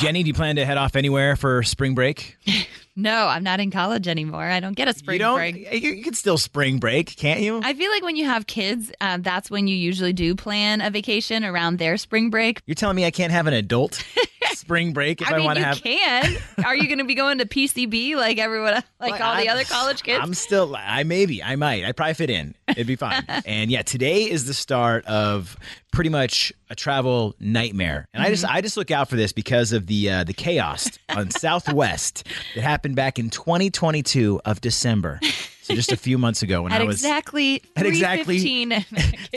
Jenny, do you plan to head off anywhere for spring break? No, I'm not in college anymore. I don't get a spring break. You can still spring break, can't you? I feel like when you have kids, that's when you usually do plan a vacation around their spring break. You're telling me I can't have an adult spring break if I want to have? I mean, you can. Are you going to be going to PCB like everyone, like all the other college kids? I might. I probably fit in. It'd be fine. And yeah, today is the start of pretty much a travel nightmare. And I just look out for this because of the chaos on Southwest that happened back in 2022 of December. So just a few months ago when I was at exactly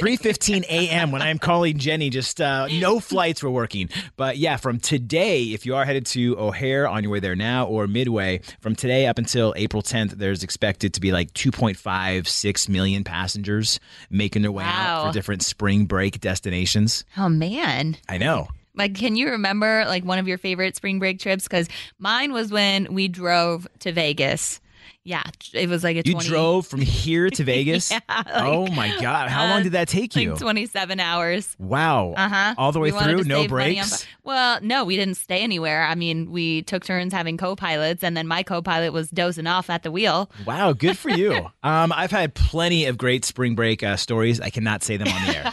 3:15 a.m. when I'm calling Jenny, just no flights were working. But yeah, from today, if you are headed to O'Hare on your way there now or Midway, from today up until April 10th, there's expected to be like 2.56 million passengers making their way out for different spring break destinations. Oh, man. I know. Like, can you remember like one of your favorite spring break trips? Because mine was when we drove to Vegas. Yeah, it was like a 20. You drove from here to Vegas? Yeah, like, oh, my God. How long did that take you? Like 27 hours. Wow. Uh-huh. All the way through? No breaks? Well, no, we didn't stay anywhere. I mean, we took turns having co-pilots, and then my co-pilot was dozing off at the wheel. Wow, good for you. I've had plenty of great spring break stories. I cannot say them on the air.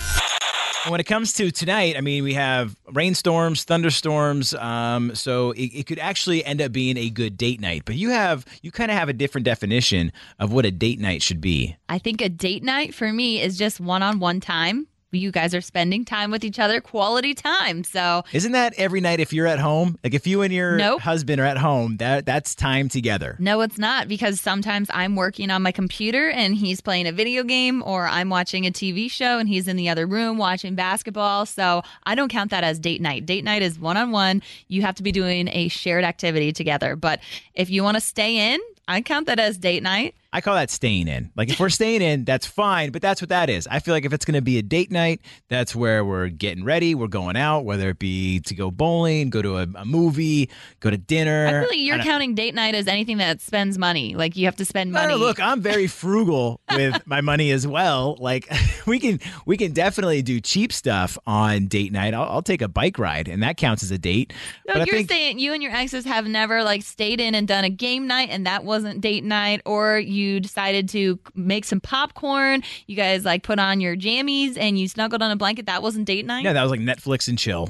When it comes to tonight, I mean, we have rainstorms, thunderstorms, so it could actually end up being a good date night. But you kind of have a different definition of what a date night should be. I think a date night for me is just one-on-one time. You guys are spending time with each other, quality time. So isn't that every night if you're at home? Like if you and your husband are at home, that's time together. No, it's not, because sometimes I'm working on my computer and he's playing a video game, or I'm watching a TV show and he's in the other room watching basketball. So I don't count that as date night. Date night is one-on-one. You have to be doing a shared activity together. But if you want to stay in, I count that as date night. I call that staying in. Like, if we're staying in, that's fine, but that's what that is. I feel like if it's going to be a date night, that's where we're getting ready, we're going out, whether it be to go bowling, go to a movie, go to dinner. I feel like you're counting date night as anything that spends money. Like, you have to spend money. No, look, I'm very frugal with my money as well. Like, we can definitely do cheap stuff on date night. I'll take a bike ride, and that counts as a date. No, but you're saying you and your exes have never, like, stayed in and done a game night, and that wasn't date night, or you decided to make some popcorn. You guys like put on your jammies and you snuggled on a blanket. That wasn't date night. No, that was like Netflix and chill.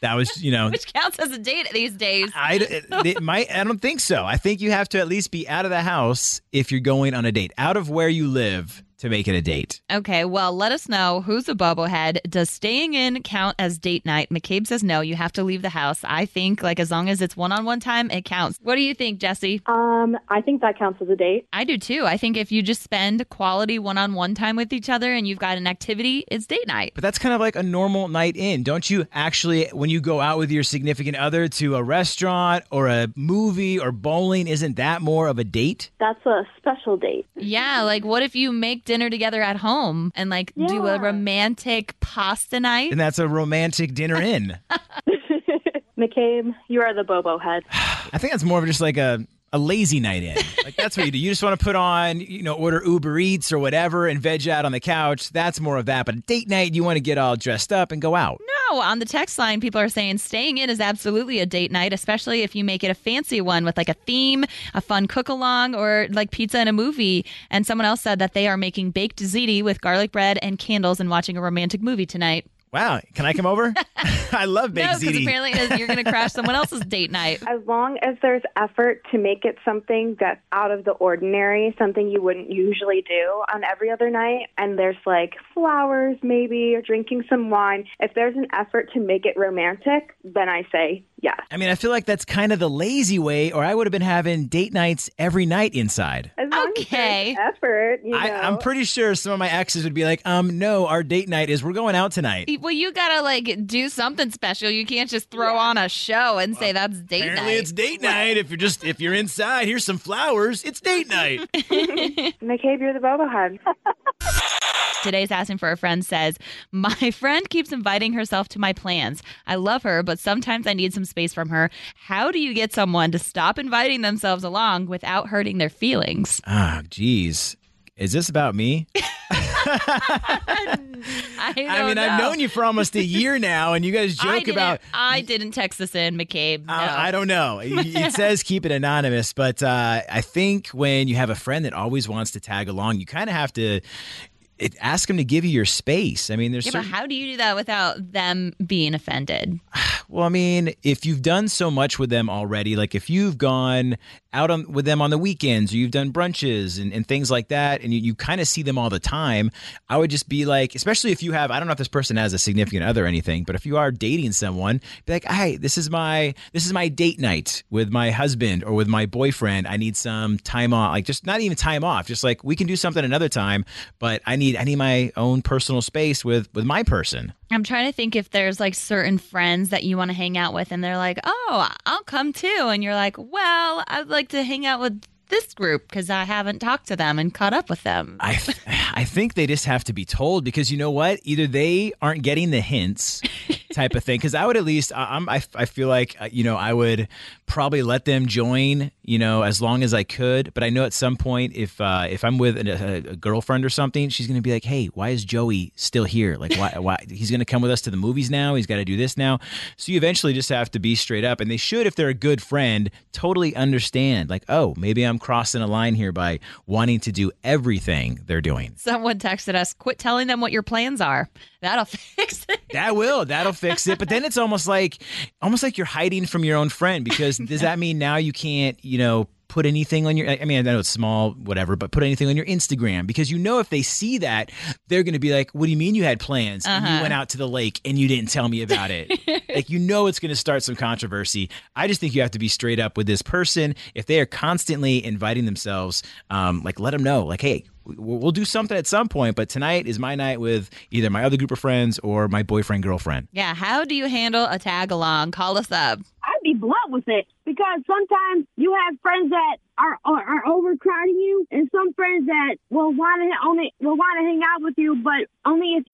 That was, which counts as a date these days. I don't think so. I think you have to at least be out of the house if you're going on a date, out of where you live, to make it a date. Okay, well, let us know who's a Bobo Head. Does staying in count as date night? McCabe says no. You have to leave the house. I think like as long as it's one-on-one time, it counts. What do you think, Jesse? I think that counts as a date. I do too. I think if you just spend quality one-on-one time with each other and you've got an activity, it's date night. But that's kind of like a normal night in. Don't you actually, when you go out with your significant other to a restaurant or a movie or bowling, isn't that more of a date? That's a special date. Yeah, like what if you make dinner together at home and like do a romantic pasta night? And that's a romantic dinner in. McCabe, you are the Bobo Head. I think that's more of just like a lazy night in. Like that's what you do. You just want to put on, order Uber Eats or whatever and veg out on the couch. That's more of that. But a date night, you want to get all dressed up and go out. No, on the text line, people are saying staying in is absolutely a date night, especially if you make it a fancy one with like a theme, a fun cook-along, or like pizza and a movie. And someone else said that they are making baked ziti with garlic bread and candles and watching a romantic movie tonight. Wow, can I come over? I love baked ziti. No, because apparently you're going to crash someone else's date night. As long as there's effort to make it something that's out of the ordinary, something you wouldn't usually do on every other night, and there's like flowers maybe or drinking some wine, if there's an effort to make it romantic, then I say Yes. I mean, I feel like that's kind of the lazy way, or I would have been having date nights every night inside. As long as there's effort, you know. I'm pretty sure some of my exes would be like, no, our date night is we're going out tonight. Well, you got to like do something special. You can't just throw on a show and say that's date night. Apparently it's date night. If you're inside, here's some flowers. It's date night. McCabe, you're the Bobo Head. Today's Asking for a Friend says, my friend keeps inviting herself to my plans. I love her, but sometimes I need some space from her. How do you get someone to stop inviting themselves along without hurting their feelings? Ah, geez. Is this about me? I mean, I don't know. I've known you for almost a year now, and you guys joke about... I didn't text this in, McCabe. No. I don't know. It says keep it anonymous, but I think when you have a friend that always wants to tag along, you kind of have to... ask them to give you your space. I mean, there's but how do you do that without them being offended? Well, I mean, if you've done so much with them already, like if you've gone out with them on the weekends, or you've done brunches and things like that, and you kind of see them all the time, I would just be like, especially if you have, I don't know if this person has a significant other or anything, but if you are dating someone, be like, hey, this is my date night with my husband or with my boyfriend. I need some time off, like just not even time off, just like we can do something another time, but I need my own personal space with my person. I'm trying to think if there's like certain friends that you want to hang out with and they're like, oh, I'll come too. And you're like, well, I'd like to hang out with this group because I haven't talked to them and caught up with them. I think they just have to be told, because you know what? Either they aren't getting the hints type of thing, because I would at least, I feel like, you know, I would probably let them join, you know, as long as I could. But I know at some point if I'm with a girlfriend or something, she's going to be like, hey, why is Joey still here? Like, why he's going to come with us to the movies now. He's got to do this now. So you eventually just have to be straight up, and they should, if they're a good friend, totally understand like, oh, maybe I'm crossing a line here by wanting to do everything they're doing. Someone texted us, quit telling them what your plans are. That'll fix it. That'll fix it. But then it's almost like you're hiding from your own friend, because does that mean now you can't, you know, put anything on your, I mean, I know it's small, whatever, but put anything on your Instagram, because you know if they see that, they're going to be like, what do you mean you had plans and you went out to the lake and you didn't tell me about it? Like, you know, it's going to start some controversy. I just think you have to be straight up with this person. If they are constantly inviting themselves, like let them know, like, hey, we'll do something at some point, but tonight is my night with either my other group of friends or my boyfriend, girlfriend. Yeah. How do you handle a tag along? Call us up. I'd be blunt with it, because sometimes you have friends that are overcrowding you, and some friends that will want to hang out with you, but only if.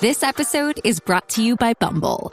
This episode is brought to you by Bumble.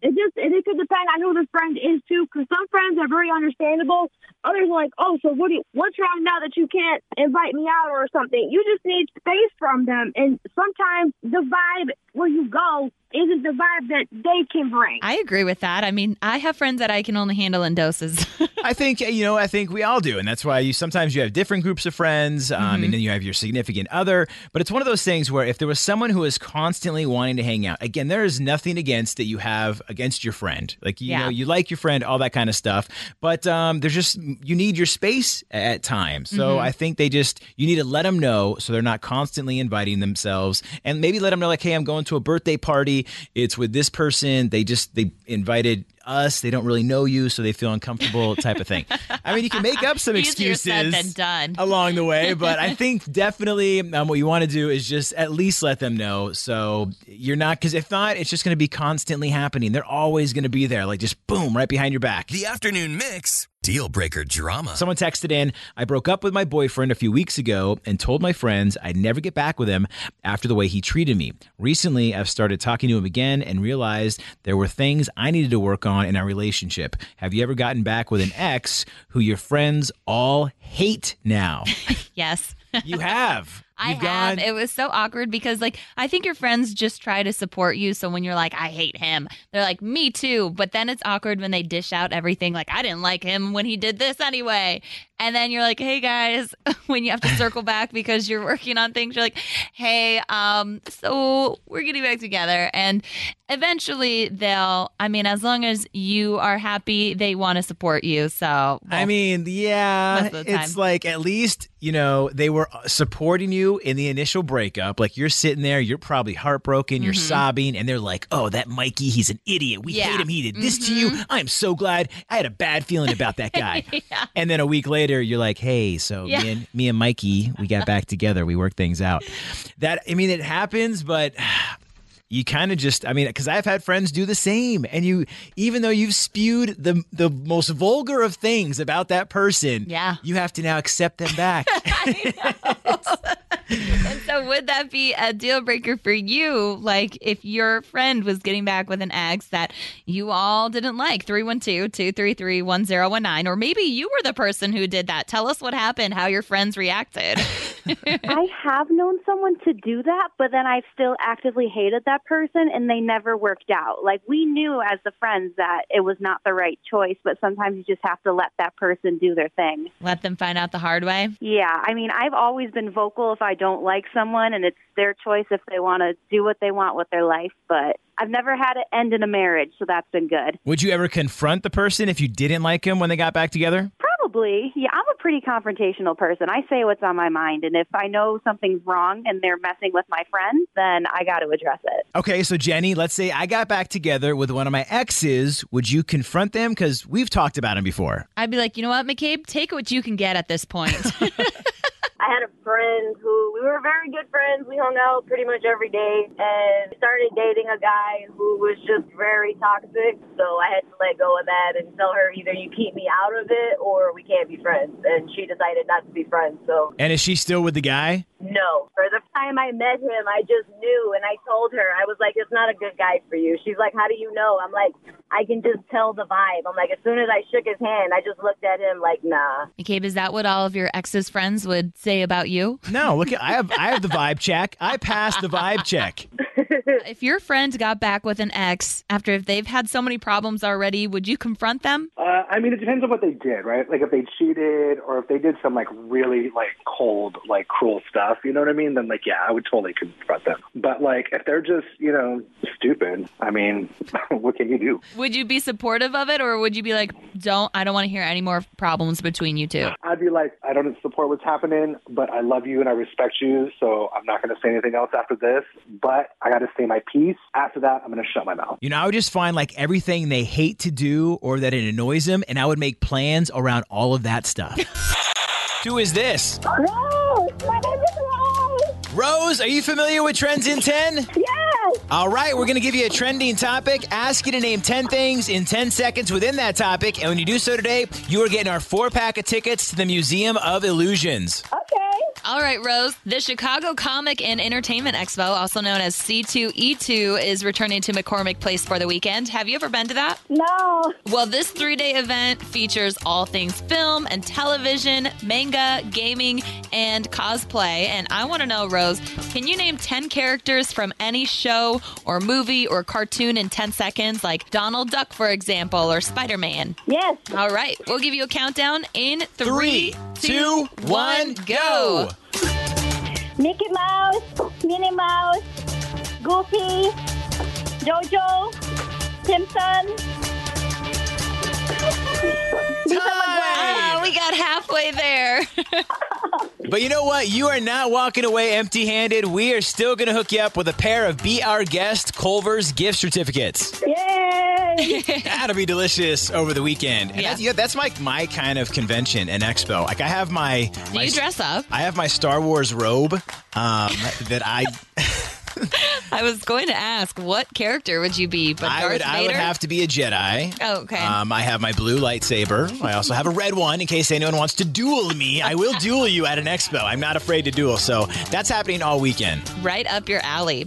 It could depend on who the friend is too, because some friends are very understandable. Others are like, oh, so what's wrong now that you can't invite me out or something? You just need space from them, and sometimes the vibe where you go isn't the vibe that they can bring. I agree with that. I mean, I have friends that I can only handle in doses. I think we all do. And that's why sometimes you have different groups of friends and then you have your significant other. But it's one of those things where if there was someone who is constantly wanting to hang out, again, there is nothing against that you have against your friend. Like, you know, you like your friend, all that kind of stuff. But there's just, you need your space at times. So I think you need to let them know so they're not constantly inviting themselves, and maybe let them know like, hey, I'm going to a birthday party. It's with this person. They invited us. They don't really know you, so they feel uncomfortable type of thing. I mean, you can make up some excuses along the way, but I think definitely what you want to do is just at least let them know. So you're not, because if not, it's just going to be constantly happening. They're always going to be there, like just boom, right behind your back. The Afternoon Mix. Dealbreaker Drama. Someone texted in, I broke up with my boyfriend a few weeks ago and told my friends I'd never get back with him after the way he treated me. Recently, I've started talking to him again and realized there were things I needed to work on in our relationship. Have you ever gotten back with an ex who your friends all hate now? Yes. You have. I have. It was so awkward because, like, I think your friends just try to support you. So when you're like, I hate him, they're like, me too. But then it's awkward when they dish out everything. Like, I didn't like him when he did this anyway. And then you're like, hey, guys, when you have to circle back because you're working on things, you're like, hey, so we're getting back together. And eventually they'll, I mean, as long as you are happy, they want to support you. So, well, I mean, yeah, it's like at least, you know, they were supporting you in the initial breakup. Like, you're sitting there, you're probably heartbroken, you're sobbing, and they're like, oh, that Mikey, he's an idiot. We hate him. He did this to you. I'm so glad. I had a bad feeling about that guy. And then a week later, you're like, hey, so me and Mikey, we got back together. We worked things out. That, I mean, it happens, but you kind of just, I mean, because I've had friends do the same. And you, even though you've spewed the most vulgar of things about that person, you have to now accept them back. I know. And so would that be a deal breaker for you? Like, if your friend was getting back with an ex that you all didn't like, 312-233-1019, or maybe you were the person who did that. Tell us what happened, how your friends reacted. I have known someone to do that, but then I still actively hated that person and they never worked out. Like, we knew as the friends that it was not the right choice, but sometimes you just have to let that person do their thing. Let them find out the hard way? Yeah. I mean, I've always been vocal if I don't like someone, and it's their choice if they want to do what they want with their life, but I've never had it end in a marriage, so that's been good. Would you ever confront the person if you didn't like him when they got back together? Probably. Yeah, I'm a pretty confrontational person. I say what's on my mind, and if I know something's wrong and they're messing with my friends, then I got to address it. Okay, so Jenny, let's say I got back together with one of my exes. Would you confront them? Because we've talked about him before. I'd be like, you know what, McCabe, take what you can get at this point. I had a friend who, we were very good friends. We hung out pretty much every day, and started dating a guy who was just very toxic. So I had to let go of that and tell her, either you keep me out of it or we can't be friends. And she decided not to be friends. So. And is she still with the guy? No. For the time I met him, I just knew, and I told her, I was like, it's not a good guy for you. She's like, how do you know? I'm like, I can just tell the vibe. I'm like, as soon as I shook his hand, I just looked at him like, nah. McCabe, is that what all of your ex's friends would say about you? No, look, I have the vibe check. I passed the vibe check. If your friend got back with an ex after if they've had so many problems already, would you confront them? I mean, it depends on what they did, right? Like, if they cheated or if they did some, like, really, like, cold, like, cruel stuff, you know what I mean? Then, like, yeah, I would totally confront them. But, like, if they're just, you know, stupid, I mean, what can you do? Would you be supportive of it, or would you be like, I don't want to hear any more problems between you two? I'd be like, I don't support what's happening, but I love you and I respect you, so I'm not going to say anything else after this, but I got to say my piece. After that, I'm going to shut my mouth. You know, I would just find, like, everything they hate to do or that it annoys them, and I would make plans around all of that stuff. Who is this? Rose! My name is Rose! Rose, are you familiar with Trends in 10? Yes! All right, we're going to give you a trending topic, ask you to name 10 things in 10 seconds within that topic, and when you do so today, you are getting our 4-pack of tickets to the Museum of Illusions. Okay. All right, Rose, the Chicago Comic and Entertainment Expo, also known as C2E2, is returning to McCormick Place for the weekend. Have you ever been to that? No. Well, this 3-day event features all things film and television, manga, gaming, and cosplay. And I want to know, Rose, can you name 10 characters from any show or movie or cartoon in 10 seconds, like Donald Duck, for example, or Spider-Man? Yes. All right, we'll give you a countdown in 3, 2, 1, go. Mickey Mouse, Minnie Mouse, Goofy, JoJo, Simpsons. Oh, we got halfway there. But you know what? You are not walking away empty-handed. We are still going to hook you up with a pair of Be Our Guest Culver's gift certificates. Yay! That'll be delicious over the weekend. And that's like my kind of convention and expo. Like, I have my... Do you dress up? I have my Star Wars robe that I... I was going to ask, what character would you be? But I would have to be a Jedi. Oh, okay. I have my blue lightsaber. I also have a red one in case anyone wants to duel me. I will duel you at an expo. I'm not afraid to duel. So that's happening all weekend. Right up your alley.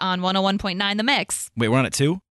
on 101.9 The Mix. Wait, we're on at 2?